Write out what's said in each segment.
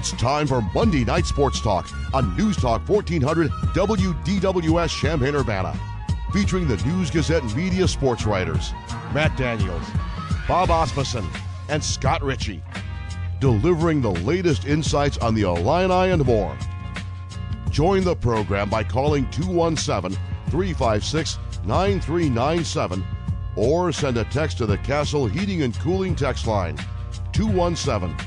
It's time for Monday Night Sports Talk on News Talk 1400 WDWS Champaign-Urbana. Featuring the News Gazette media sports writers, Matt Daniels, Bob Osmussen, and Scott Ritchie. Delivering the latest insights on the Illini and more. Join the program by calling 217-356-9397 or send a text to the Castle Heating and Cooling text line, 217-351-5357.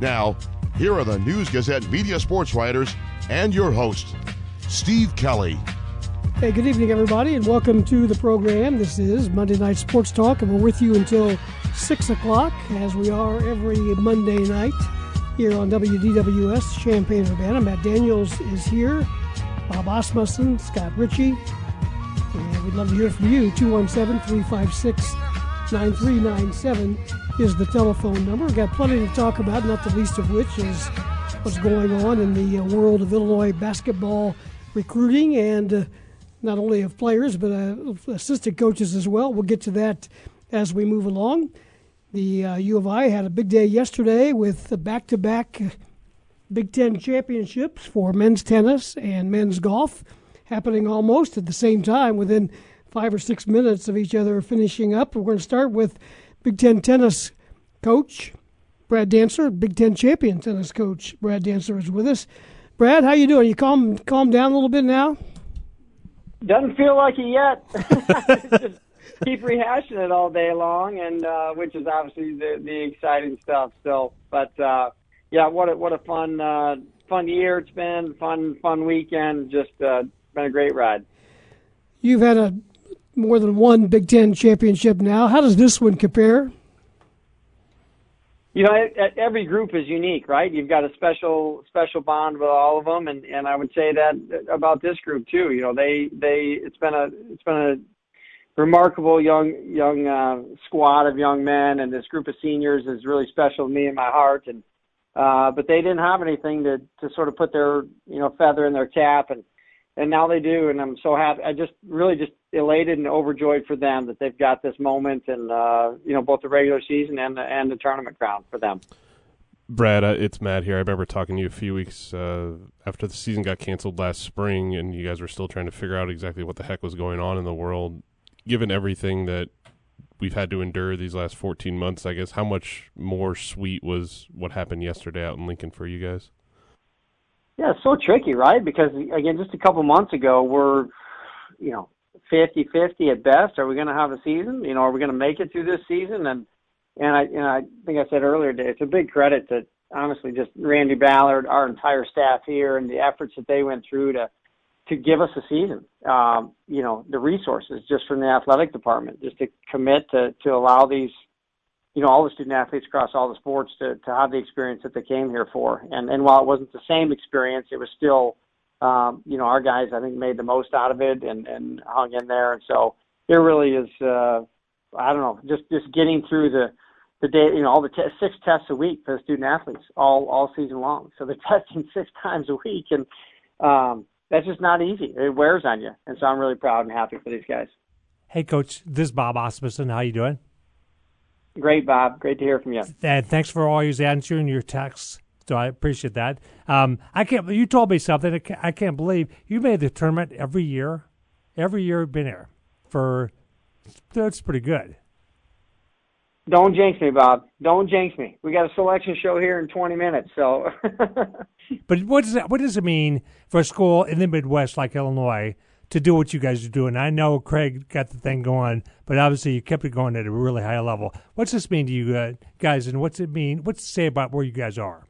Now, here are the News Gazette media sports writers and your host, Steve Kelly. Hey, good evening, everybody, and welcome to the program. This is Monday Night Sports Talk, and we're with you until 6 o'clock, as we are every Monday night here on WDWS Champaign-Urbana. Matt Daniels is here, Bob Osmussen, Scott Ritchie, and we'd love to hear from you. 217-356-9397 is the telephone number. We've got plenty to talk about, not the least of which is what's going on in the world of Illinois basketball recruiting, and not only of players, but assistant coaches as well. We'll get to that as we move along. The U of I had a big day yesterday with the back-to-back Big Ten championships for men's tennis and men's golf happening almost at the same time, within 5 or 6 minutes of each other finishing up. We're going to start with Big Ten tennis coach Brad Dancer. Big Ten champion tennis coach Brad Dancer is with us. Brad, how you doing? You calm down a little bit now? Doesn't feel like it yet. Just keep rehashing it all day long, and which is obviously the exciting stuff. So, but yeah, what a fun year it's been. Fun weekend. Just been a great ride. You've had more than one Big Ten championship now. How does this one compare? You know, every group is unique, right? You've got a special bond with all of them, and I would say that about this group too. You know, it's been a remarkable young squad of young men, and this group of seniors is really special to me in my heart. And but they didn't have anything to sort of put their feather in their cap, and now they do, and I'm so happy. I just elated and overjoyed for them that they've got this moment, and both the regular season and the tournament crown for them. Brad, it's Matt here. I remember talking to you a few weeks after the season got canceled last spring, and you guys were still trying to figure out exactly what the heck was going on in the world. Given everything that we've had to endure these last 14 months, I guess, how much more sweet was what happened yesterday out in Lincoln for you guys? Yeah, it's so tricky, right? Because, again, just a couple months ago, we're, 50-50 at best. Are we going to have a season? Are we going to make it through this season? And I think I said earlier today, it's a big credit to honestly just Randy Ballard, our entire staff here, and the efforts that they went through to give us a season. The resources just from the athletic department, just to commit to allow these, all the student athletes across all the sports to have the experience that they came here for. And while it wasn't the same experience, it was still, our guys, I think, made the most out of it and hung in there. And so it really is, just getting through the day, all the six tests a week for the student athletes all season long. So they're testing 6 times a week, and that's just not easy. It wears on you. And so I'm really proud and happy for these guys. Hey, Coach, this is Bob Osmussen. How you doing? Great, Bob. Great to hear from you. And thanks for always answering your texts. So I appreciate that. You told me something. I can't believe you made the tournament every year. Every year you've been here. That's pretty good. Don't jinx me, Bob. Don't jinx me. We got a selection show here in 20 minutes. So, but what does it mean for a school in the Midwest like Illinois to do what you guys are doing? I know Craig got the thing going, but obviously you kept it going at a really high level. What's this mean to you guys, and what's it mean? What's it say about where you guys are?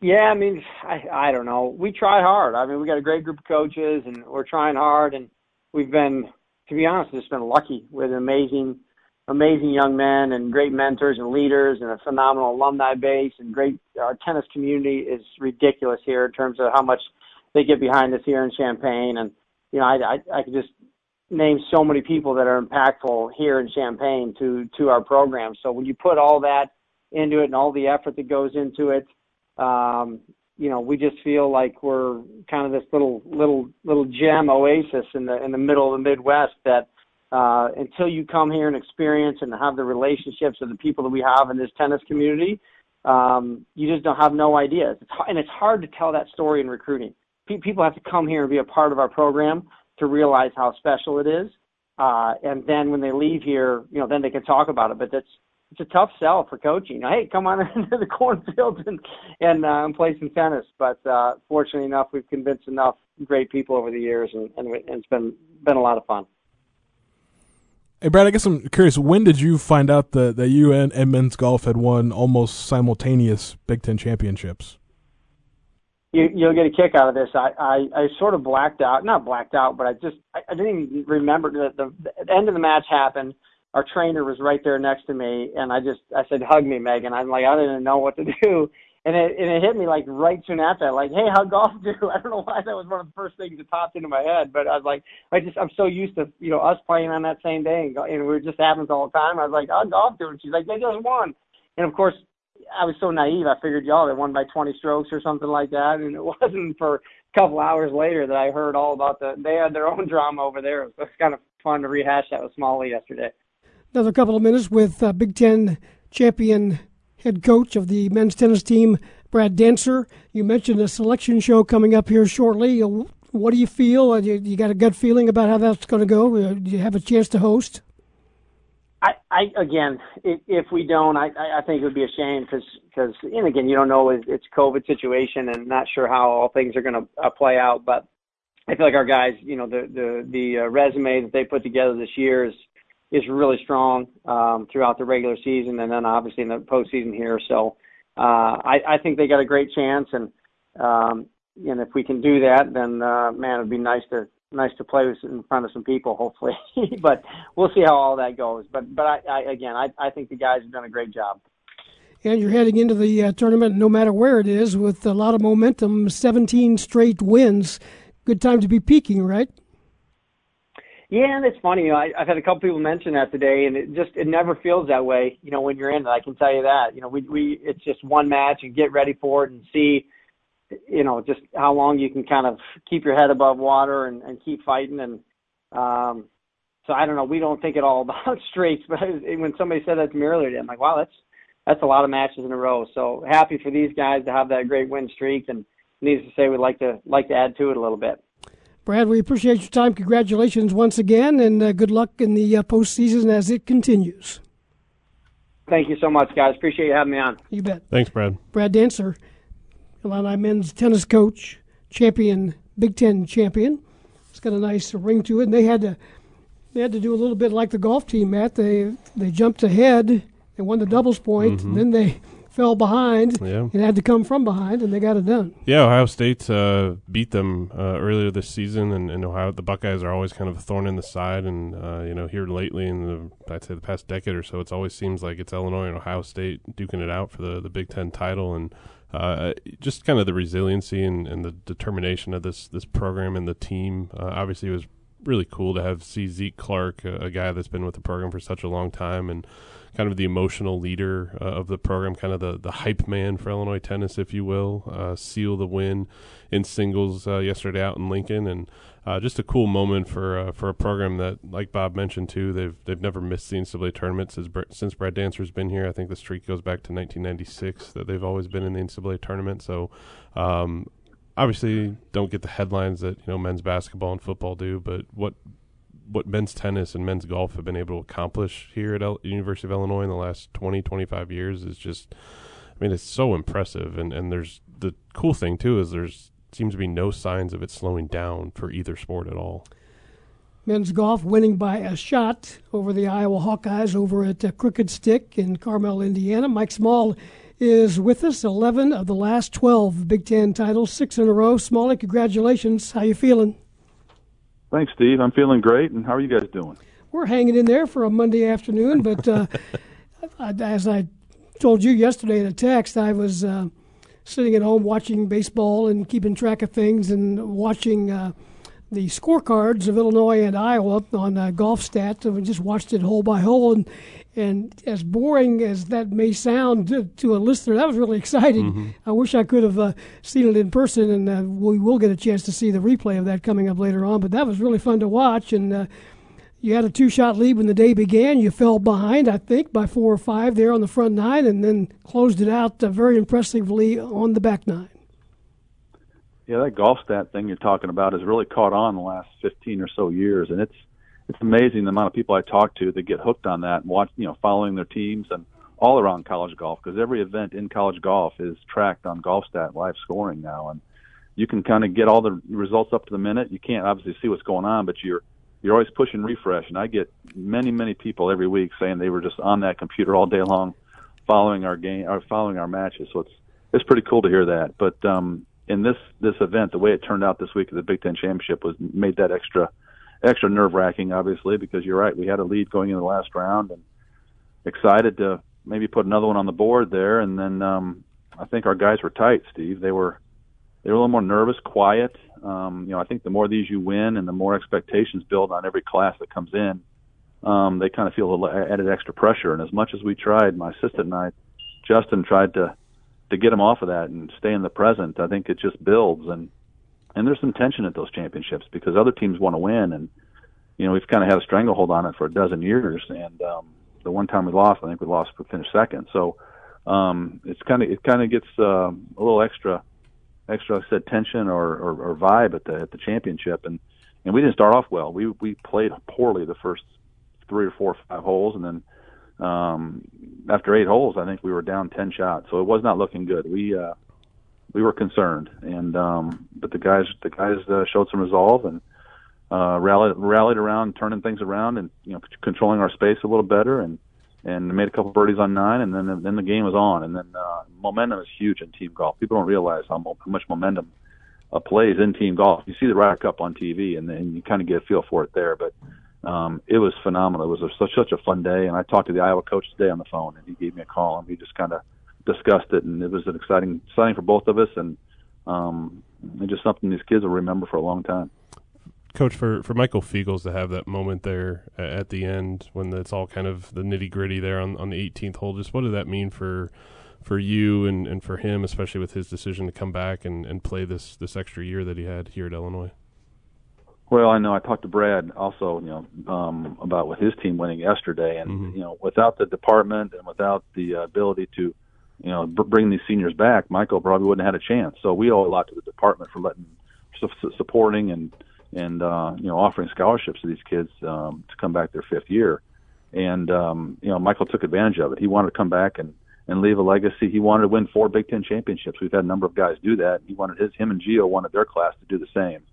Yeah, I mean, I don't know. We try hard. I mean, we got a great group of coaches, and we're trying hard. And we've been, to be honest, just been lucky with amazing young men and great mentors and leaders, and a phenomenal alumni base and great. Our tennis community is ridiculous here in terms of how much they get behind us here in Champaign. And I could just name so many people that are impactful here in Champaign to our program. So when you put all that into it and all the effort that goes into it. We just feel like we're kind of this little gem oasis in the middle of the Midwest that until you come here and experience and have the relationships of the people that we have in this tennis community, you just don't have no idea. And it's hard to tell that story in recruiting. People have to come here and be a part of our program to realize how special it is. And then when they leave here, you know, then they can talk about it. But it's a tough sell for coaching. Hey, come on into the cornfields and play some tennis. But fortunately enough, we've convinced enough great people over the years, and it's been a lot of fun. Hey, Brad, I guess I'm curious, when did you find out that you and men's golf had won almost simultaneous Big Ten championships? You'll get a kick out of this. I sort of blacked out, but I didn't even remember that the end of the match happened. Our trainer was right there next to me, and I said, "Hug me, Megan." I'm like, I didn't know what to do, and it hit me like right soon after. Like, hey, how'd golf do? I don't know why that was one of the first things that popped into my head, but I was like, I'm so used to us playing on that same day, and it just happens all the time. I was like, how'd golf do? And she's like, they just won, and of course. I was so naive. I figured, they won by 20 strokes or something like that. And it wasn't for a couple hours later that I heard all about they had their own drama over there. So it's kind of fun to rehash that with Smalley yesterday. Another couple of minutes with Big Ten champion head coach of the men's tennis team, Brad Dancer. You mentioned a selection show coming up here shortly. What do you feel? You got a gut feeling about how that's going to go? Do you have a chance to host? If we don't, I think it would be a shame because, and again, you don't know, it's COVID situation and not sure how all things are going to play out. But I feel like our guys, the resume that they put together this year is really strong throughout the regular season and then obviously in the postseason here. So I think they got a great chance, and if we can do that, then it'd be nice to play in front of some people, hopefully. But we'll see how all that goes. But I think the guys have done a great job. And you're heading into the tournament, no matter where it is, with a lot of momentum, 17 straight wins. Good time to be peaking, right? Yeah, and it's funny. I've had a couple people mention that today, and it never feels that way, when you're in it. I can tell you that. We it's just one match and get ready for it and see – just how long you can kind of keep your head above water and keep fighting. And so I don't know. We don't think at all about streaks, but when somebody said that to me earlier, I'm like, wow, that's a lot of matches in a row. So happy for these guys to have that great win streak. And needless to say, we'd like to add to it a little bit. Brad, we appreciate your time. Congratulations once again, and good luck in the postseason as it continues. Thank you so much, guys. Appreciate you having me on. You bet. Thanks, Brad. Brad Dancer, alumni men's tennis coach, champion, Big Ten champion. It's got a nice ring to it. And they had to do a little bit like the golf team, Matt. They jumped ahead. They won the doubles point. Mm-hmm. Then they fell behind and had to come from behind, and they got it done. Yeah, Ohio State beat them earlier this season, and the Buckeyes are always kind of a thorn in the side. And, here lately I'd say the past decade or so, it always seems like it's Illinois and Ohio State duking it out for the Big Ten title. And just kind of the resiliency and the determination of this program and the team. Obviously, it was really cool to see Zeke Clark, a guy that's been with the program for such a long time and kind of the emotional leader of the program, kind of the hype man for Illinois tennis, if you will, seal the win in singles yesterday out in Lincoln. And just a cool moment for a program that, like Bob mentioned too, they've never missed the NCAA tournament since Brad Dancer's been here. I think the streak goes back to 1996 that they've always been in the NCAA tournament. So obviously don't get the headlines that men's basketball and football do, but what men's tennis and men's golf have been able to accomplish here at University of Illinois in the last 20, 25 years is just, it's so impressive. And there's the cool thing too, is there's seems to be no signs of it slowing down for either sport at all. Men's golf winning by a shot over the Iowa Hawkeyes over at Crooked Stick in Carmel, Indiana. Mike Small is with us, 11 of the last 12 Big Ten titles, 6 in a row. Smalley, congratulations. How you feeling? Thanks, Steve. I'm feeling great, and how are you guys doing? We're hanging in there for a Monday afternoon, but as I told you yesterday in a text, I was sitting at home watching baseball and keeping track of things and watching the scorecards of Illinois and Iowa on GolfStat. We just watched it hole by hole, and as boring as that may sound to a listener, that was really exciting. Mm-hmm. I wish I could have seen it in person, and we will get a chance to see the replay of that coming up later on. But that was really fun to watch, and You had a two-shot lead when the day began. You fell behind, I think, by 4 or 5 there on the front nine, and then closed it out very impressively on the back nine. Yeah, that GolfStat thing you're talking about has really caught on the last 15 or so years, and it's amazing the amount of people I talk to that get hooked on that and watch, you know, following their teams and all around college golf, because every event in college golf is tracked on GolfStat live scoring now, and you can kind of get all the results up to the minute. You can't obviously see what's going on, but you're always pushing refresh, and I get many people every week saying they were just on that computer all day long, following our game or following our matches. So it's pretty cool to hear that, but in this event, the way it turned out this week at the Big Ten Championship was made that extra nerve-wracking, obviously, because you're right. We had a lead going into the last round and excited to maybe put another one on the board there. And then I think our guys were tight, Steve. They were a little more nervous, quiet. You know, I think the more of these you win and the more expectations build on every class that comes in, they kind of feel a little added extra pressure. And as much as we tried, my assistant and I, Justin, tried to get them off of that and stay in the present, I think it just builds. And there's some tension at those championships because other teams want to win. And, you know, we've kind of had a stranglehold on it for a dozen years. And the one time we lost, I think we lost to finish second. So it kind of gets a little extra, I said, tension or vibe at the championship. And we didn't start off well. We played poorly the first 3 or 4 or 5 holes. And then after 8 holes, I think we were down 10 shots, so it was not looking good. We were concerned, and but the guys showed some resolve and rallied around, turning things around, and you know, controlling our space a little better, and made a couple birdies on 9, and then the game was on. And then momentum is huge in team golf. People don't realize how much momentum plays in team golf. You see the Ryder Cup on TV, and then you kind of get a feel for it there, but. It was phenomenal. It was such a fun day, and I talked to the Iowa coach today on the phone, and he gave me a call, and we just kind of discussed it, and it was an exciting for both of us, and just something these kids will remember for a long time. Coach, for Michael Feagles to have that moment there at the end when it's all kind of the nitty-gritty there on the 18th hole, just what did that mean for you and for him, especially with his decision to come back and play this extra year that he had here at Illinois? Well, I know I talked to Brad also, you know, about with his team winning yesterday, and mm-hmm. you know, without the department and without the ability to, you know, bring these seniors back, Michael probably wouldn't have had a chance. So we owe a lot to the department for supporting and you know, offering scholarships to these kids to come back their 5th year, and you know, Michael took advantage of it. He wanted to come back and leave a legacy. He wanted to win 4 Big Ten championships. We've had a number of guys do that. He wanted him and Gio wanted their class to do the same.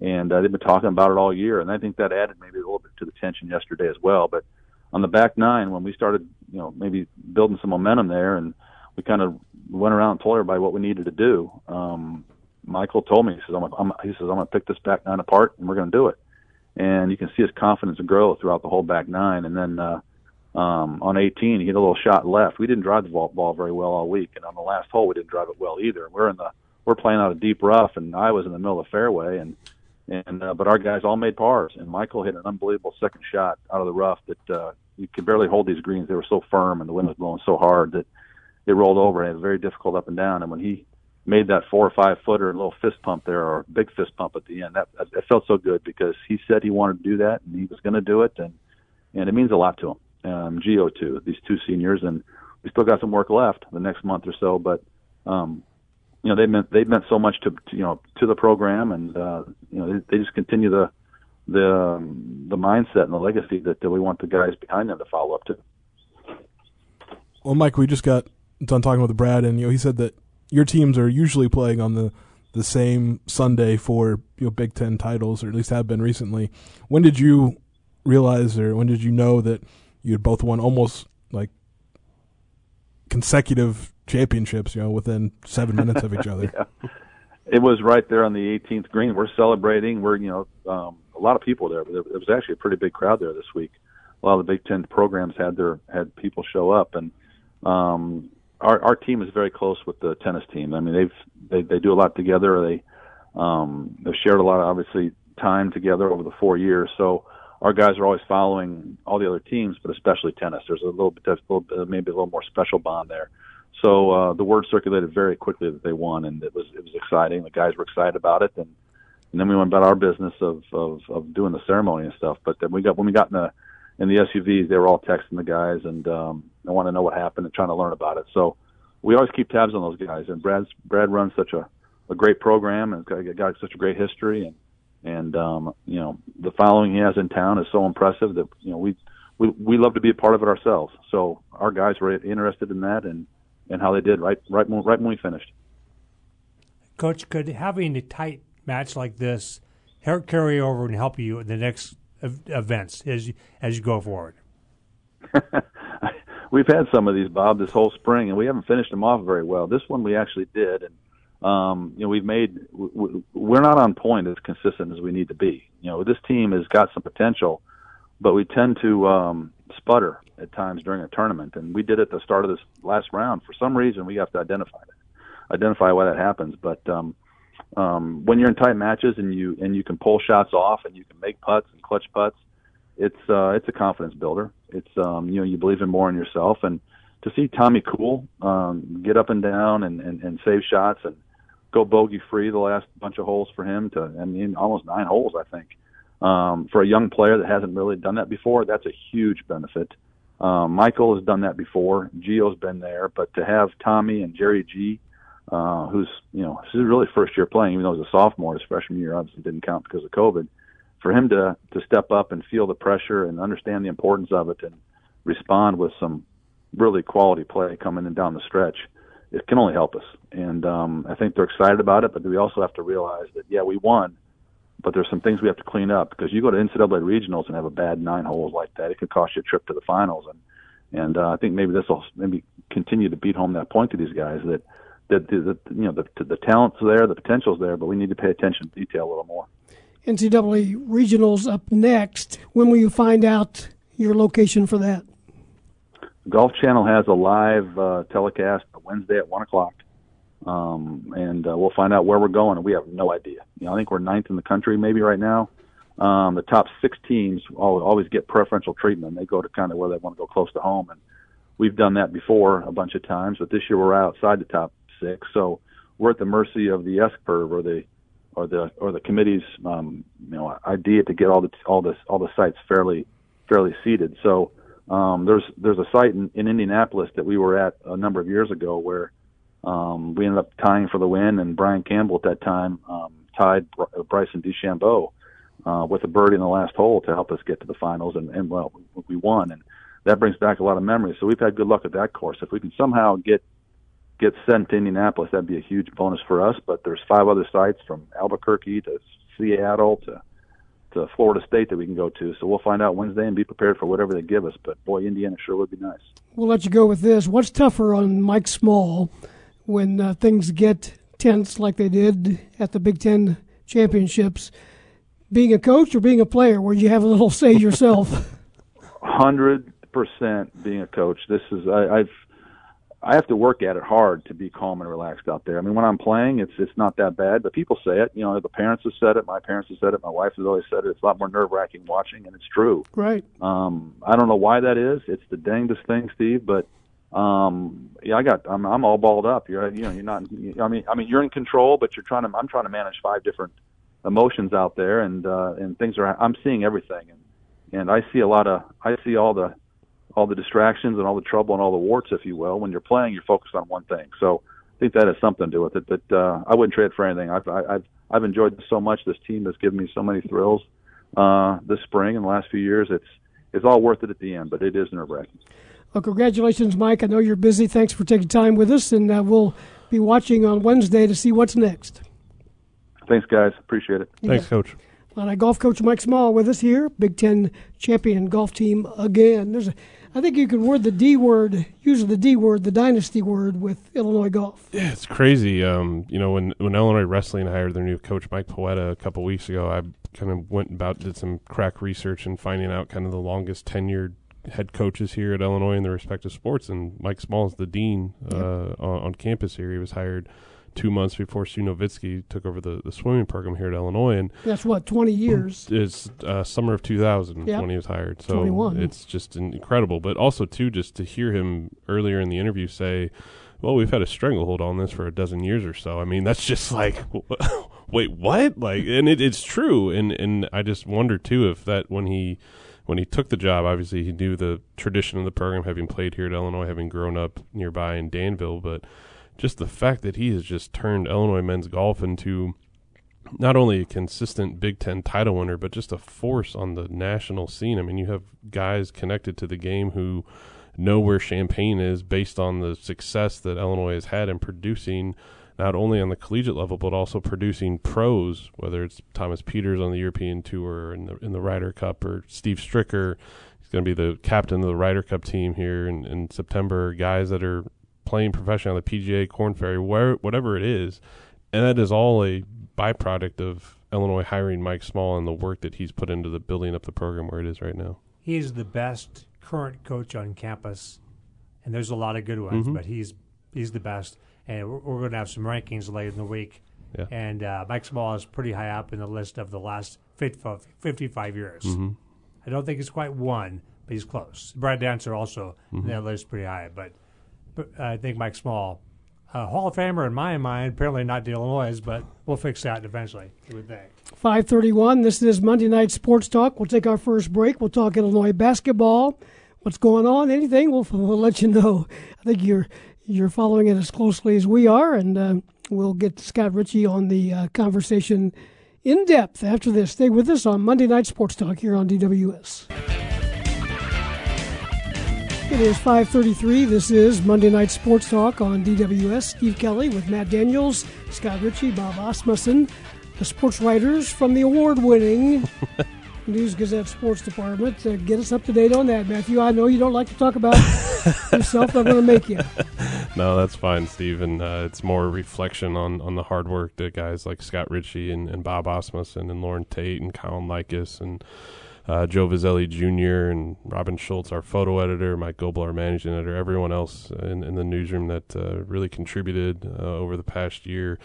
And they've been talking about it all year, and I think that added maybe a little bit to the tension yesterday as well. But on the back nine, when we started, you know, maybe building some momentum there, and we kind of went around and told everybody what we needed to do. Michael told me, he says, I'm going to pick this back nine apart, and we're going to do it. And you can see his confidence grow throughout the whole back nine. And then on 18, he hit a little shot left. We didn't drive the ball very well all week, and on the last hole, we didn't drive it well either. We're playing out a deep rough, and I was in the middle of the fairway, and but our guys all made pars, and Michael hit an unbelievable second shot out of the rough that you could barely hold these greens. They were so firm, and the wind was blowing so hard that it rolled over, and it was very difficult up and down. And when he made that 4 or 5 footer, a little fist pump there, or a big fist pump at the end, that felt so good because he said he wanted to do that, and he was going to do it, and it means a lot to him. Gio too, these 2 seniors, and we still got some work left the next month or so, but. You know, they've meant so much to you know, to the program, and you know, they just continue the mindset and the legacy that we want the guys behind them to follow up to. Well, Mike, we just got done talking with Brad, and you know, he said that your teams are usually playing on the same Sunday for, you know, Big Ten titles, or at least have been recently. When did you realize, or when did you know that you had both won almost like consecutive championships, you know, within 7 minutes of each other? Yeah. It was right there on the 18th green. We're celebrating. We're, you know, a lot of people there. There was actually a pretty big crowd there this week. A lot of the Big Ten programs had people show up, and our team is very close with the tennis team. I mean, they do a lot together. They've shared a lot of, obviously, time together over the 4 years. So our guys are always following all the other teams, but especially tennis. There's a little bit, maybe a little more special bond there. So the word circulated very quickly that they won, and it was exciting. The guys were excited about it, and And then we went about our business of doing the ceremony and stuff. But then when we got in the SUVs, they were all texting the guys, and I want to know what happened and trying to learn about it. So we always keep tabs on those guys. And Brad runs such a great program, and got such a great history, and you know, the following he has in town is so impressive that, you know, we love to be a part of it ourselves. So our guys were interested in that and how they did right when we finished. Coach, could having a tight match like this carry over and help you in the next events as you go forward? We've had some of these, Bob, this whole spring, and we haven't finished them off very well. This one we actually did, and you know, we're not on point as consistent as we need to be. You know, this team has got some potential, but we tend to sputter at times during a tournament, and we did at the start of this last round. For some reason, we have to identify why that happens. But when you're in tight matches and you can pull shots off and you can make putts and clutch putts, it's a confidence builder. It's you know, you believe in more in yourself, and to see Tommy Cool get up and down and save shots and go bogey free the last bunch of holes for him, almost 9 holes, I think. For a young player that hasn't really done that before, that's a huge benefit. Michael has done that before. Gio's been there. But to have Tommy and Jerry G, who's, you know, this is really first year playing, even though he's a sophomore, his freshman year obviously didn't count because of COVID, for him to step up and feel the pressure and understand the importance of it and respond with some really quality play coming in down the stretch, it can only help us. And I think they're excited about it, but we also have to realize that, yeah, we won, but there's some things we have to clean up, because you go to NCAA regionals and have a bad 9 holes like that, it could cost you a trip to the finals. And I think maybe this will maybe continue to beat home that point to these guys that you know, the talent's there, the potential's there, but we need to pay attention to detail a little more. NCAA regionals up next. When will you find out your location for that? Golf Channel has a live telecast Wednesday at 1:00, and we'll find out where we're going, and we have no idea. You know, I think we're 9th in the country maybe right now. The top 6 teams always get preferential treatment. They go to kind of where they want to go close to home, and we've done that before a bunch of times, but this year we're outside the top 6, so we're at the mercy of the S-curve or the committee's you know, idea to get all the sites fairly seated. So there's a site in Indianapolis that we were at a number of years ago where we ended up tying for the win, and Brian Campbell at that time tied Bryson DeChambeau with a birdie in the last hole to help us get to the finals, and well, we won, and that brings back a lot of memories. So we've had good luck at that course. If we can somehow get sent to Indianapolis, that'd be a huge bonus for us. But there's 5 other sites from Albuquerque to Seattle to Florida State that we can go to. So we'll find out Wednesday and be prepared for whatever they give us. But, boy, Indiana sure would be nice. We'll let you go with this. What's tougher on Mike Small when things get tense like they did at the Big Ten Championships, being a coach or being a player where you have a little say yourself? 100% being a coach. This is – I have to work at it hard to be calm and relaxed out there. I mean, when I'm playing, it's not that bad, but people say it. You know, the parents have said it, my parents have said it, my wife has always said it. It's a lot more nerve-wracking watching, and it's true. Right. I don't know why that is. It's the dangest thing, Steve. But yeah, I'm all balled up. You're not. I mean, you're in control, but I'm trying to manage 5 different emotions out there, and things are. I'm seeing everything, and I see all the distractions and all the trouble and all the warts, if you will. When you're playing, you're focused on one thing. So I think that has something to do with it, but I wouldn't trade it for anything. I've enjoyed this so much. This team has given me so many thrills this spring and the last few years. It's all worth it at the end, but it is nerve-wracking. Well, congratulations, Mike. I know you're busy. Thanks for taking time with us, and we'll be watching on Wednesday to see what's next. Thanks, guys. Appreciate it. Yeah. Thanks, Coach. And golf coach Mike Small with us here, Big Ten champion golf team again. I think you can word the D word, using the D word, the dynasty word, with Illinois golf. Yeah, it's crazy. You know, when Illinois wrestling hired their new coach Mike Poetta a couple weeks ago, I kind of did some crack research and finding out kind of the longest tenured head coaches here at Illinois in their respective sports. And Mike Small is the dean on campus here. He was hired 2 months before Stu Nowitzki took over the swimming program here at Illinois. And that's what, 20 years? It's summer of 2000 when he was hired. So 21. It's just incredible. But also, too, just to hear him earlier in the interview say, well, we've had a stranglehold on this for a dozen years or so. I mean, that's just like, wait, what? Like, and it's true. And I just wonder too if that when he took the job, obviously he knew the tradition of the program, having played here at Illinois, having grown up nearby in Danville, but just the fact that he has just turned Illinois men's golf into not only a consistent Big Ten title winner, but just a force on the national scene. I mean, you have guys connected to the game who know where Champaign is based on the success that Illinois has had in producing not only on the collegiate level, but also producing pros, whether it's Thomas Peters on the European Tour or in the Ryder Cup, or Steve Stricker. He's going to be the captain of the Ryder Cup team here in September. Guys that are playing professionally on the PGA, Corn Ferry, whatever it is. And that is all a byproduct of Illinois hiring Mike Small and the work that he's put into the building up the program where it is right now. He is the best current coach on campus, and there's a lot of good ones, mm-hmm. but he's the best. And we're going to have some rankings later in the week. Yeah. And Mike Small is pretty high up in the list of the last 55 years. Mm-hmm. I don't think he's quite won, but he's close. Brad Dancer also mm-hmm. in that list pretty high, but I think Mike Small, Hall of Famer in my mind, apparently not to Illinois, but we'll fix that eventually, you would think. 5:31, this is Monday Night Sports Talk. We'll take our first break. We'll talk Illinois basketball, what's going on, anything, we'll let you know. I think you're following it as closely as we are, and we'll get Scott Ritchie on the conversation in depth after this. Stay with us on Monday Night Sports Talk here on DWS. It is 5:33. This is Monday Night Sports Talk on DWS. Steve Kelly with Matt Daniels, Scott Ritchie, Bob Osmussen, the sports writers from the award-winning News Gazette Sports Department. Get us up to date on that, Matthew. I know you don't like to talk about yourself. I'm going to make you. No, that's fine, Steve. And it's more reflection on the hard work that guys like Scott Ritchie and Bob Osmussen and Lauren Tate and Colin Likas and Joe Vizzelli Jr. and Robin Schultz, our photo editor, Mike Goble, our managing editor, everyone else in the newsroom that really contributed over the past year.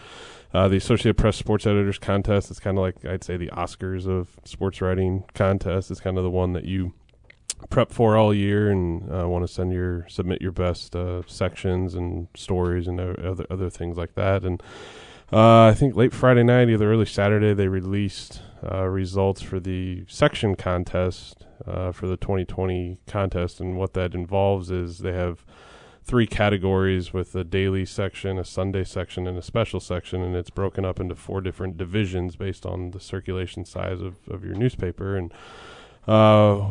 The Associated Press Sports Editors Contest is kind of like, I'd say, the Oscars of sports writing contest. It's kind of the one that you prep for all year and want to submit your best sections and stories and other things like that. And I think late Friday night, either early Saturday, they released results for the section contest for the 2020 contest. And what that involves is they have three categories with a daily section, a Sunday section, and a special section. And it's broken up into four different divisions based on the circulation size of your newspaper. And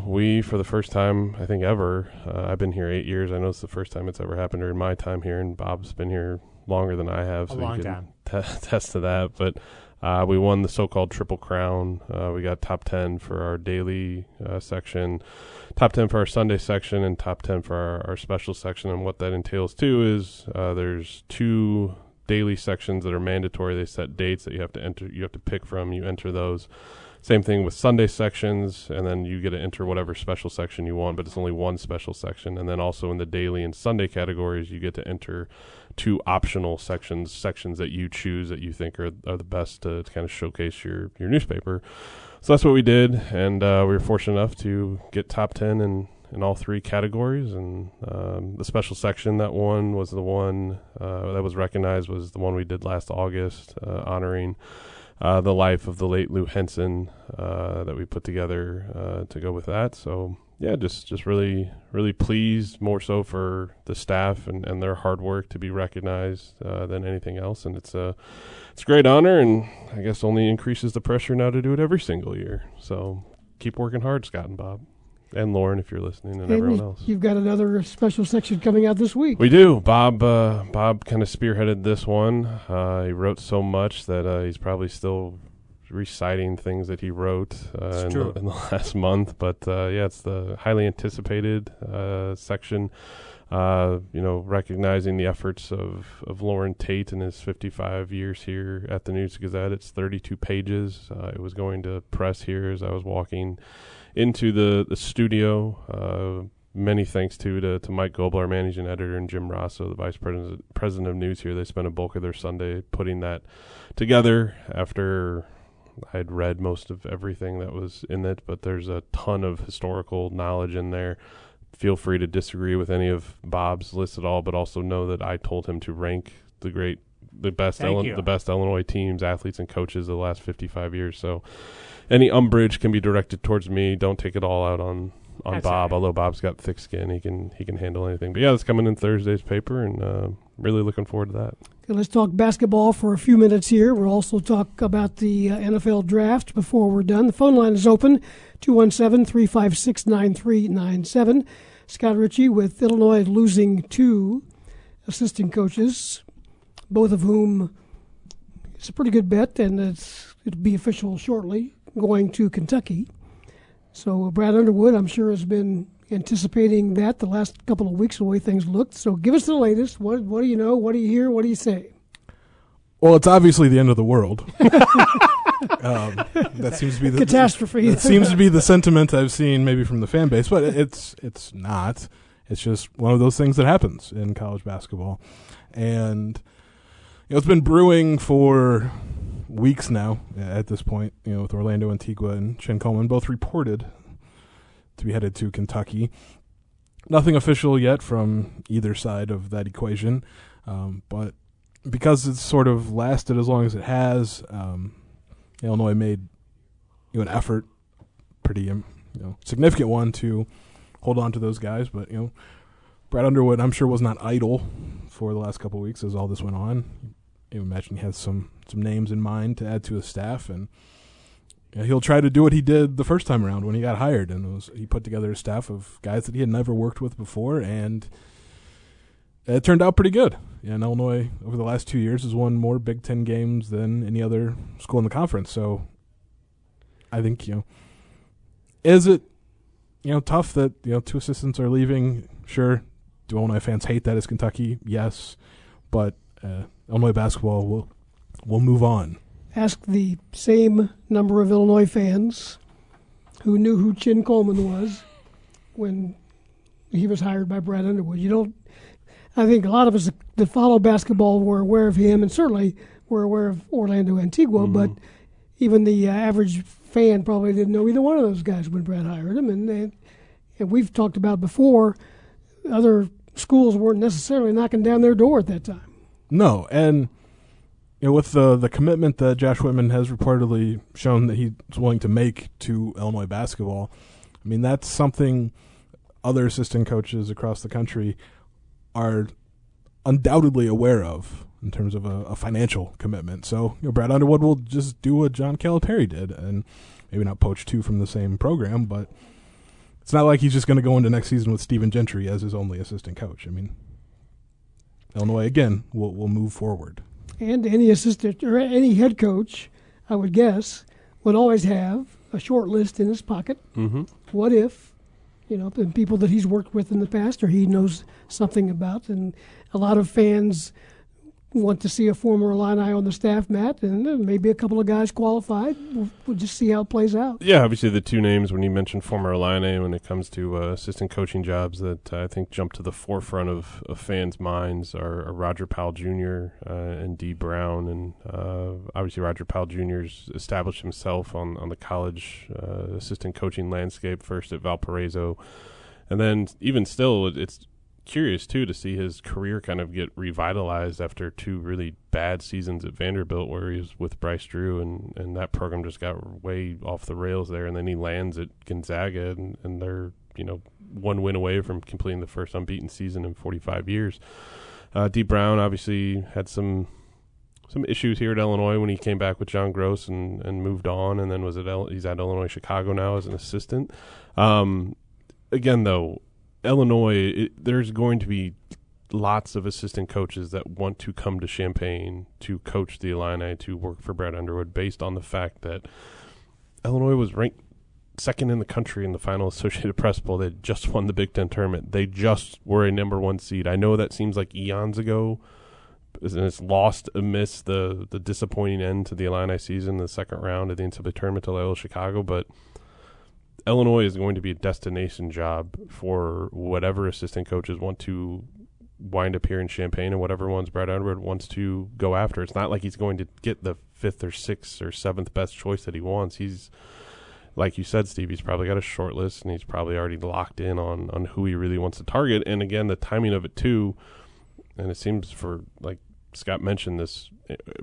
we, for the first time, I think ever, I've been here 8 years. I know it's the first time it's ever happened during my time here, and Bob's been here longer than I have, so you can attest to that. But we won the so-called Triple Crown. We got top 10 for our daily section, top 10 for our Sunday section, and top 10 for our special section. And what that entails too is there's two daily sections that are mandatory. They set dates that you have to enter. You have to pick from. You enter those. Same thing with Sunday sections, and then you get to enter whatever special section you want, but it's only one special section. And then also in the daily and Sunday categories, you get to enter two optional sections that you choose that you think are the best to kind of showcase your newspaper. So that's what we did, and we were fortunate enough to get top 10 in all three categories. And the special section that won was the one that was recognized was the one we did last August, honoring the life of the late Lou Henson that we put together to go with that. So, yeah, just really, really pleased, more so for the staff and their hard work to be recognized than anything else. And it's a great honor, and I guess only increases the pressure now to do it every single year. So keep working hard, Scott and Bob. And Lauren, if you're listening, and everyone else. You've got another special section coming out this week. We do. Bob kind of spearheaded this one. He wrote so much that he's probably still reciting things that he wrote in the last month. But, yeah, it's the highly anticipated section, recognizing the efforts of Lauren Tate in his 55 years here at the News Gazette. It's 32 pages. It was going to press here as I was walking into the studio. Many thanks to Mike Goble, our managing editor, and Jim Rosso, the vice president of news here. They spent a bulk of their Sunday putting that together after I had read most of everything that was in it, but there's a ton of historical knowledge in there. Feel free to disagree with any of Bob's list at all, but also know that I told him to rank the great the best Illinois teams, athletes, and coaches of the last 55 years. So any umbrage can be directed towards me. Don't take it all out on Bob, right. Although Bob's got thick skin, he can handle anything. But yeah, that's coming in Thursday's paper, and really looking forward to that. Okay, let's talk basketball for a few minutes here. We'll also talk about the NFL draft before we're done. The phone line is open, 217-356-9397. Scott Ritchie with Illinois losing two assistant coaches, both of whom it's a pretty good bet, and it'll be official shortly, going to Kentucky. So Brad Underwood, I'm sure, has been anticipating that the last couple of weeks, the way things looked. So give us the latest. What do you know? What do you hear? What do you say? Well, it's obviously the end of the world. That seems to be the catastrophe. That seems to be the sentiment I've seen, maybe from the fan base, but it's not. It's just one of those things that happens in college basketball, and you know, it's been brewing for weeks now at this point, you know, with Orlando Antigua and Chin Coleman both reported to be headed to Kentucky. Nothing official yet from either side of that equation, but because it's sort of lasted as long as it has, Illinois made an effort, pretty significant one, to hold on to those guys. But Brad Underwood, I'm sure, was not idle for the last couple of weeks as all this went on. I imagine he has some names in mind to add to his staff, and he'll try to do what he did the first time around when he got hired, and he put together a staff of guys that he had never worked with before, and it turned out pretty good. And Illinois, over the last 2 years, has won more Big Ten games than any other school in the conference. So I think, is it tough that two assistants are leaving? Sure. Do Illinois fans hate that as Kentucky? Yes. But Illinois basketball will move on. Ask the same number of Illinois fans who knew who Chin Coleman was when he was hired by Brad Underwood. I think a lot of us that follow basketball were aware of him, and certainly were aware of Orlando Antigua, mm-hmm. but even the average fan probably didn't know either one of those guys when Brad hired him. And we've talked about before, other schools weren't necessarily knocking down their door at that time. No, and with the commitment that Josh Whitman has reportedly shown that he's willing to make to Illinois basketball, I mean, that's something other assistant coaches across the country are undoubtedly aware of in terms of a financial commitment. So Brad Underwood will just do what John Calipari did and maybe not poach two from the same program, but it's not like he's just going to go into next season with Stephen Gentry as his only assistant coach. I mean, Illinois, again, will move forward. And any assistant or any head coach, I would guess, would always have a short list in his pocket. Mm-hmm. What if, the people that he's worked with in the past or he knows something about. And a lot of fans want to see a former Illini on the staff, Matt, and maybe a couple of guys qualified. We'll just see how it plays out. Yeah, obviously the two names when you mentioned former Illini when it comes to assistant coaching jobs that I think jump to the forefront of fans' minds are Roger Powell Jr. And Dee Brown. And obviously Roger Powell Jr.'s established himself on the college assistant coaching landscape, first at Valparaiso. And then even still, it's curious, too, to see his career kind of get revitalized after two really bad seasons at Vanderbilt where he was with Bryce Drew, and that program just got way off the rails there. And then he lands at Gonzaga, and they're, one win away from completing the first unbeaten season in 45 years. Dee Brown obviously had some issues here at Illinois when he came back with John Gross and moved on, and then was at he's at Illinois Chicago now as an assistant. Again, though, Illinois, there's going to be lots of assistant coaches that want to come to Champaign to coach the Illini, to work for Brad Underwood, based on the fact that Illinois was ranked second in the country in the final Associated Press poll. They just won the Big Ten tournament. They just were a number one seed. I know that seems like eons ago, and it's lost amidst the disappointing end to the Illini season, the second round of the NCAA tournament to LL Chicago, but Illinois is going to be a destination job for whatever assistant coaches want to wind up here in Champaign and whatever ones Brad Underwood wants to go after. It's not like he's going to get the fifth or sixth or seventh best choice that he wants. He's, like you said, Steve, he's probably got a short list, and he's probably already locked in on who he really wants to target. And, again, the timing of it, too, and it seems for, like, Scott mentioned this,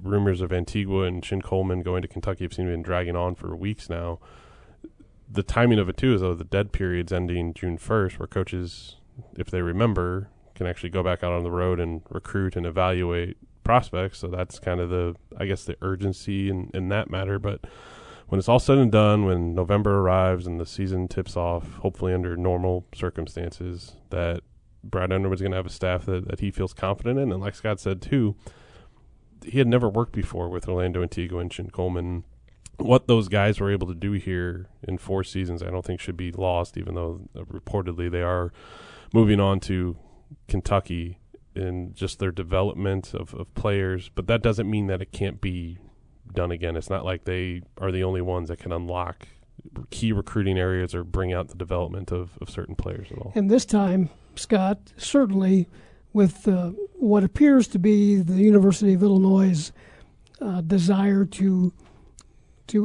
rumors of Antigua and Chin Coleman going to Kentucky have seemed to have been dragging on for weeks now. The timing of it, too, is though the dead period's ending June 1st, where coaches, if they remember, can actually go back out on the road and recruit and evaluate prospects. So that's kind of the, I guess, the urgency in that matter. But when it's all said and done, when November arrives and the season tips off, hopefully under normal circumstances, that Brad Underwood's going to have a staff that he feels confident in. And like Scott said, too, he had never worked before with Orlando Antigua and Chin Coleman. What those guys were able to do here in 4 seasons, I don't think should be lost, even though reportedly they are moving on to Kentucky in just their development of players. But that doesn't mean that it can't be done again. It's not like they are the only ones that can unlock key recruiting areas or bring out the development of certain players at all. And this time, Scott, certainly with what appears to be the University of Illinois' desire to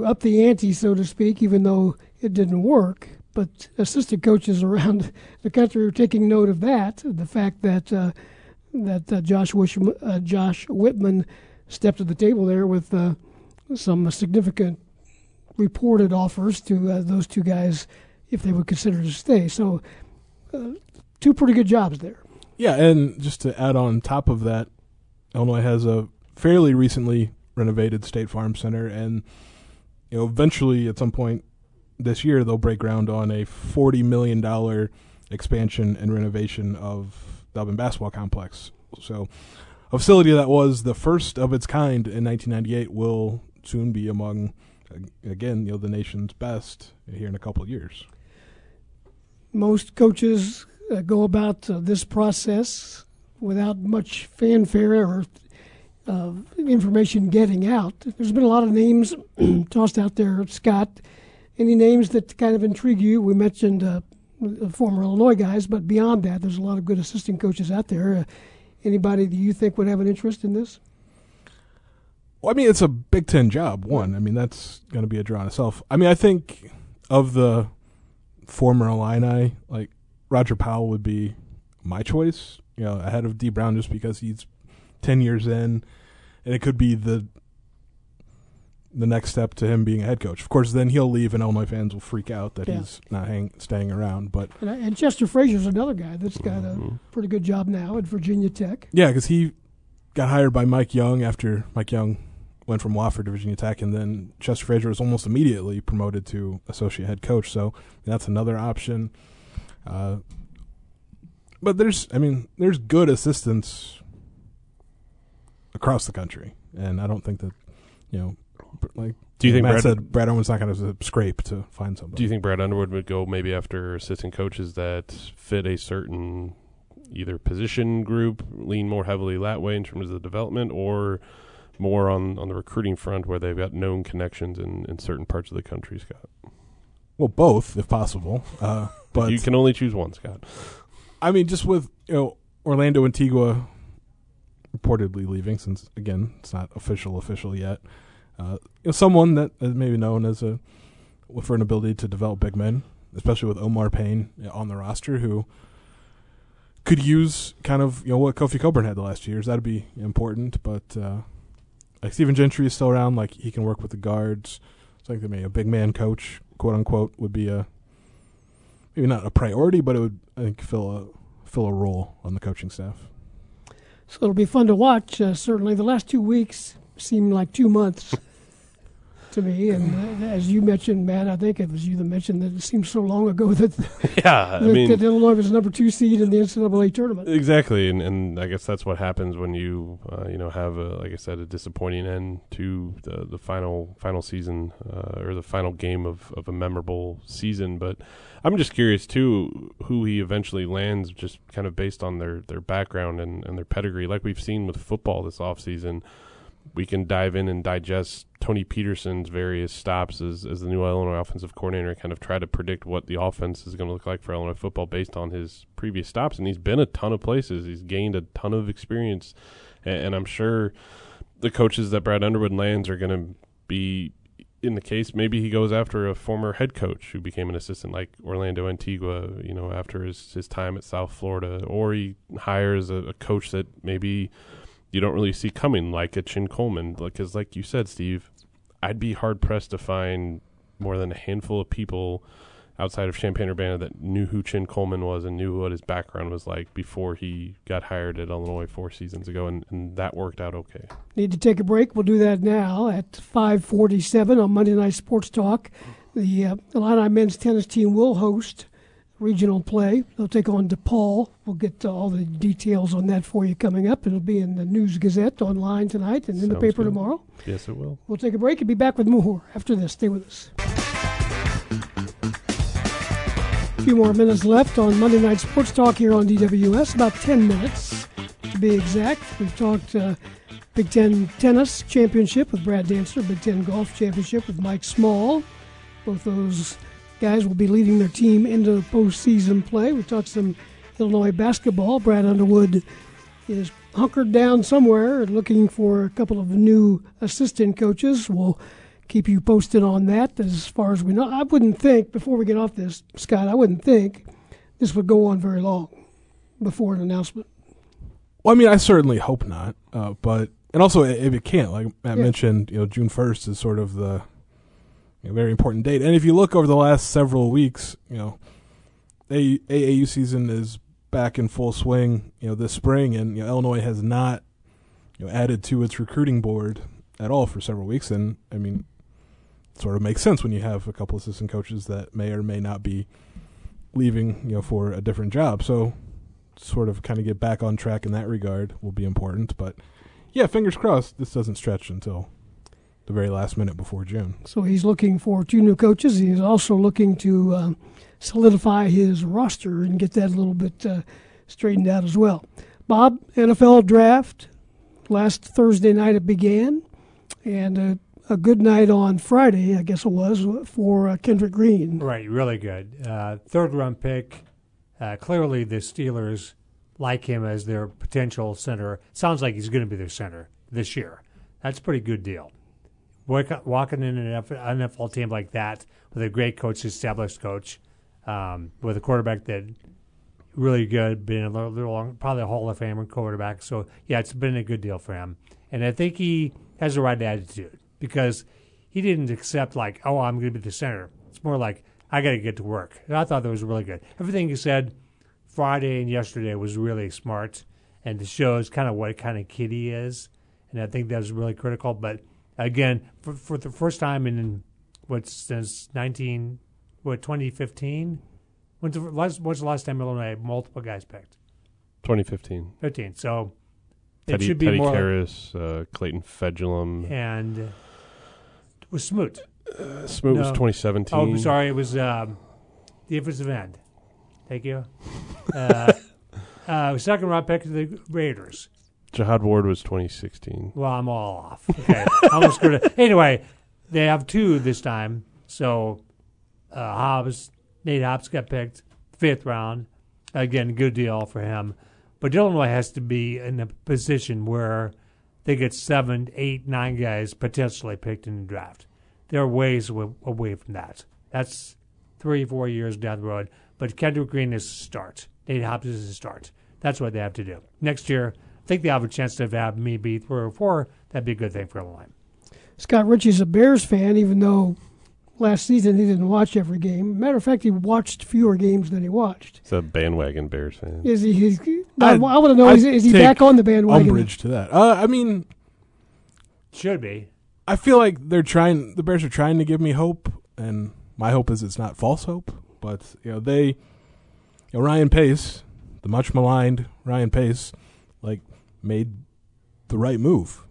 up the ante, so to speak, even though it didn't work. But assistant coaches around the country are taking note of that, the fact that Josh Whitman stepped to the table there with some significant reported offers to those two guys if they would consider to stay. So two pretty good jobs there. Yeah, and just to add on top of that, Illinois has a fairly recently renovated State Farm Center, and you know, eventually at some point this year they'll break ground on a $40 million expansion and renovation of the Auburn basketball complex. So a facility that was the first of its kind in 1998 will soon be among, again, you know, the nation's best here in a couple of years. Most coaches go about this process without much fanfare or information getting out. There's been a lot of names tossed out there, Scott. Any names that kind of intrigue you? We mentioned former Illinois guys, but beyond that, there's a lot of good assistant coaches out there. Anybody that you think would have an interest in this? Well, I mean, it's a Big Ten job, one. I mean, that's going to be a draw in itself. I mean, I think of the former Illini, like Roger Powell would be my choice, you know, ahead of Dee Brown just because he's 10 years in, and it could be the next step to him being a head coach. Of course, then he'll leave, and Illinois fans will freak out that he's not staying around. But and Chester Frazier's another guy that's got a pretty good job now at Virginia Tech. Yeah, because he got hired by Mike Young after Mike Young went from Wofford to Virginia Tech, and then Chester Frazier was almost immediately promoted to associate head coach. So that's another option. But there's good assistants across the country, and I don't think that, you know, like do you think Matt said Brad Underwood's not going to scrape to find somebody? Do you think Brad Underwood would go maybe after assistant coaches that fit a certain either position group, lean more heavily that way in terms of the development, or more on the recruiting front where they've got known connections in certain parts of the country, Scott? Well, both, if possible. But you can only choose one, Scott. I mean, just with, you know, Orlando Antigua reportedly leaving, since again it's not official yet. You know, someone that is maybe known as for an ability to develop big men, especially with Omar Payne on the roster, who could use kind of, you know, what Kofi Coburn had the last 2 years. That'd be important. But like Stephen Gentry is still around, like he can work with the guards. So I think maybe a big man coach, quote unquote, would be a maybe not a priority, but it would, I think, fill a role on the coaching staff. So it'll be fun to watch. Certainly, the last 2 weeks seemed like 2 months to me. And as you mentioned, Matt, I think it was you that mentioned that it seemed so long ago that that Illinois was number 2 seed in the NCAA tournament. Exactly, and I guess that's what happens when you have like I said, a disappointing end to the final season or the final game of a memorable season. But I'm just curious too who he eventually lands, just kind of based on their background and their pedigree, like we've seen with football this offseason. We can dive in and digest Tony Peterson's various stops as the new Illinois offensive coordinator and kind of try to predict what the offense is going to look like for Illinois football based on his previous stops. And he's been a ton of places. He's gained a ton of experience. And I'm sure the coaches that Brad Underwood lands are going to be in the case. Maybe he goes after a former head coach who became an assistant like Orlando Antigua, you know, after his time at South Florida. Or he hires a coach that maybe – you don't really see coming, like a Chin Coleman. Because like you said, Steve, I'd be hard-pressed to find more than a handful of people outside of Champaign-Urbana that knew who Chin Coleman was and knew what his background was like before he got hired at Illinois 4 seasons ago, and that worked out okay. Need to take a break. We'll do that now at 5:47 on Monday Night Sports Talk. The Illini men's tennis team will host regional play. They'll take on DePaul. We'll get all the details on that for you coming up. It'll be in the News Gazette online tonight and in the paper tomorrow. Yes, it will. We'll take a break and be back with more after this. Stay with us. A few more minutes left on Monday Night Sports Talk here on DWS, about 10 minutes to be exact. We've talked Big Ten Tennis Championship with Brad Dancer, Big Ten Golf Championship with Mike Small. Both those guys will be leading their team into the postseason play. We talked some Illinois basketball. Brad Underwood is hunkered down somewhere and looking for a couple of new assistant coaches. We'll keep you posted on that as far as we know. I wouldn't think, before we get off this, Scott, I wouldn't think this would go on very long before an announcement. Well, I mean, I certainly hope not. And also, if it can't, like Matt mentioned, June 1st is sort of the very important date. And if you look over the last several weeks, AAU season is back in full swing, this spring, and Illinois has not added to its recruiting board at all for several weeks. And I mean, it sort of makes sense when you have a couple assistant coaches that may or may not be leaving, for a different job. So sort of kind of get back on track in that regard will be important. But yeah, fingers crossed this doesn't stretch until the very last minute before June. So he's looking for 2 new coaches. He's also looking to solidify his roster and get that a little bit straightened out as well. Bob, NFL draft. Last Thursday night it began, and a good night on Friday, I guess it was, for Kendrick Green. Right, really good. Third-round pick. Clearly the Steelers like him as their potential center. Sounds like he's going to be their center this year. That's a pretty good deal. Walking in an NFL team like that with a great coach, established coach, with a quarterback that really good, been a little long, probably a Hall of Famer quarterback. So, yeah, it's been a good deal for him. And I think he has the right attitude because he didn't accept like, oh, I'm going to be the center. It's more like, I got to get to work. And I thought that was really good. Everything he said Friday and yesterday was really smart, and it shows kind of what kind of kid he is. And I think that was really critical. But again, for the first time in since 2015. When's the last time Illinois had multiple guys picked? 2015. 15. So it should be Teddy more. Teddy Karras, Clayton Fedulum, and it was Smoot. Smoot was 2017. Oh, sorry, it was the defensive end. Thank you. Second round pick to the Raiders. Jihad Ward was 2016. Well, I'm all off. Okay, I almost screwed it. Anyway, they have 2 this time. So Nate Hobbs got picked 5th round. Again, good deal for him. But Illinois has to be in a position where they get 7, 8, 9 guys potentially picked in the draft. They're ways away from that. That's 3, 4 years down the road. But Kendrick Green is a start. Nate Hobbs is a start. That's what they have to do. Next year, I think they have a chance to have maybe 3 or 4. That'd be a good thing for Illinois. Scott Ritchie's a Bears fan, even though last season he didn't watch every game. Matter of fact, he watched fewer games than he watched. He's a bandwagon Bears fan. Is he? I want to know, is he back on the bandwagon? Umbrage to that. I mean, should be. I feel like the Bears are trying to give me hope, and my hope is it's not false hope. But Ryan Pace, the much maligned Ryan Pace, made the right move,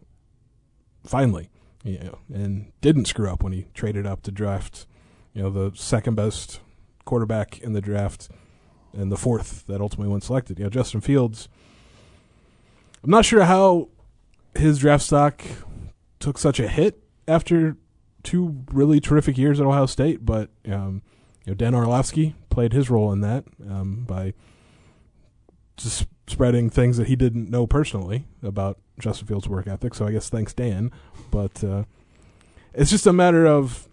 finally, and didn't screw up when he traded up to draft, the second best quarterback in the draft and the 4th that ultimately went selected. Justin Fields, I'm not sure how his draft stock took such a hit after 2 really terrific years at Ohio State, but Dan Orlovsky played his role in that by just spreading things that he didn't know personally about Justin Fields' work ethic. So I guess thanks, Dan. But it's just a matter of,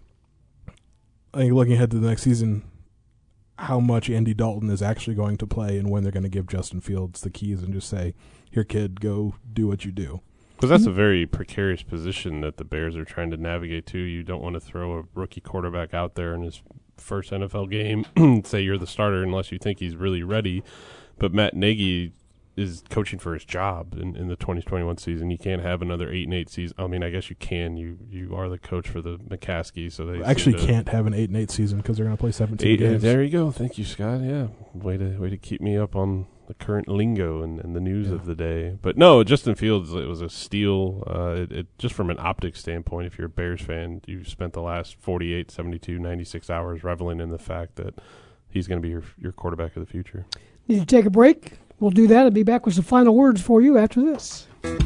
I think, looking ahead to the next season, how much Andy Dalton is actually going to play and when they're going to give Justin Fields the keys and just say, here, kid, go do what you do. Because that's a very precarious position that the Bears are trying to navigate to. You don't want to throw a rookie quarterback out there in his first NFL game, say you're the starter, unless you think he's really ready. But Matt Nagy is coaching for his job in the 2021 season. You can't have another 8-8 season. I mean, I guess you can. You are the coach for the McCaskies, so they actually can't have an 8-8 season because they're going to play 17 games. There you go. Thank you, Scott. Yeah, way to keep me up on the current lingo and the news of the day. But no, Justin Fields, it was a steal. Just from an optics standpoint, if you're a Bears fan, you've spent the last 48, 72, 96 hours reveling in the fact that he's going to be your quarterback of the future. Need to take a break. We'll do that and be back with some final words for you after this. A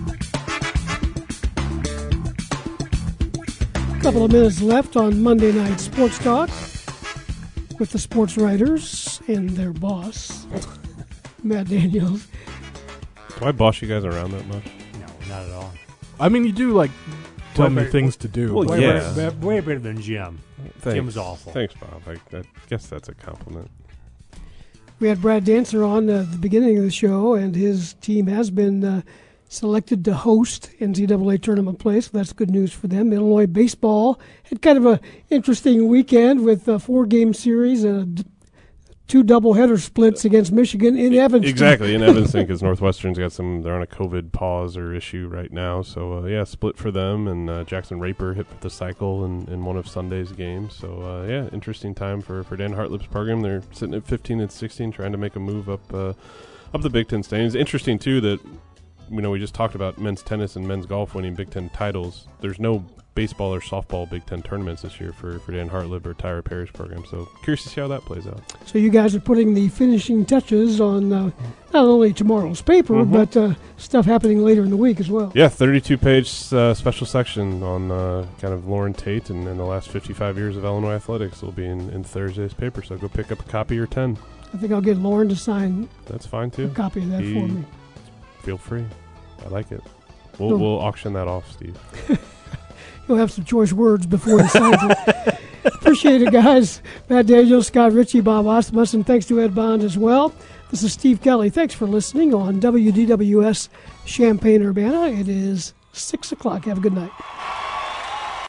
couple of minutes left on Monday Night Sports Talk with the sports writers and their boss, Matt Daniels. Do I boss you guys around that much? No, not at all. I mean, you do, like, tell me things to do. Well, yeah. Way better than Jim. Thanks. Jim's awful. Thanks, Bob. I guess that's a compliment. We had Brad Dancer on at the beginning of the show, and his team has been selected to host NCAA tournament play, so that's good news for them. Illinois baseball had kind of an interesting weekend with a four-game series and two doubleheader splits against Michigan in Evanston. Exactly, in Evanston, because Northwestern's got they're on a COVID pause or issue right now. So, split for them, and Jackson Raper hit for the cycle in one of Sunday's games. So, interesting time for Dan Hartlip's program. They're sitting at 15-16, trying to make a move up the Big Ten standings. Interesting, too, that we just talked about men's tennis and men's golf winning Big Ten titles. There's no baseball or softball Big Ten tournaments this year for Dan Hartlib or Tyra Parrish program. So curious to see how that plays out. So you guys are putting the finishing touches on not only tomorrow's paper, but stuff happening later in the week as well. Yeah, 32-page special section on kind of Lauren Tate and the last 55 years of Illinois athletics will be in Thursday's paper. So go pick up a copy or 10. I think I'll get Lauren to sign. That's fine too. A copy of that for me. Feel free. I like it. We'll auction that off, Steve. You'll have some choice words before he signs it. Appreciate it, guys. Matt Daniels, Scott Ritchie, Bob Osmussen. Thanks to Ed Bond as well. This is Steve Kelly. Thanks for listening on WDWS Champaign-Urbana. It is 6 o'clock. Have a good night.